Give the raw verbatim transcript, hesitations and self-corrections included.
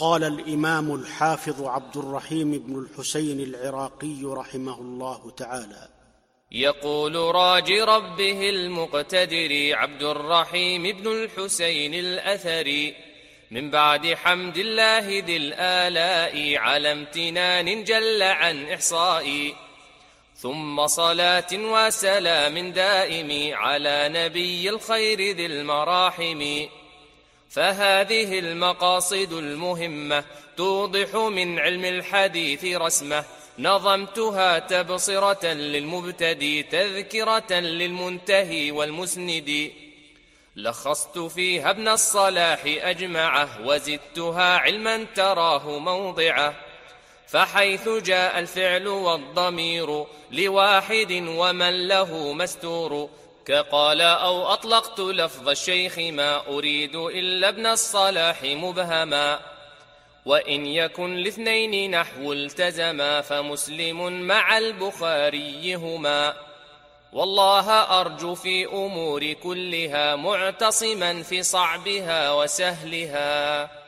قال الإمام الحافظ عبد الرحيم بن الحسين العراقي رحمه الله تعالى: يقول راجي ربه المقتدر عبد الرحيم بن الحسين الأثري من بعد حمد الله ذي الآلاء على امتنان جل عن إحصائي، ثم صلاة وسلام دائم على نبي الخير ذي المراحم. فهذه المقاصد المهمة توضح من علم الحديث رسمة، نظمتها تبصرة للمبتدي تذكرة للمنتهي والمسند. لخصت فيها ابن الصلاح أجمعه وزدتها علما تراه موضعه، فحيث جاء الفعل والضمير لواحد ومن له مستور، كقال أو أطلقت لفظ الشيخ ما أريد إلا ابن الصلاح مبهما، وإن يكن لاثنين نحو التزما فمسلم مع البخاري هما. والله أرجو في أمور كلها معتصما في صعبها وسهلها.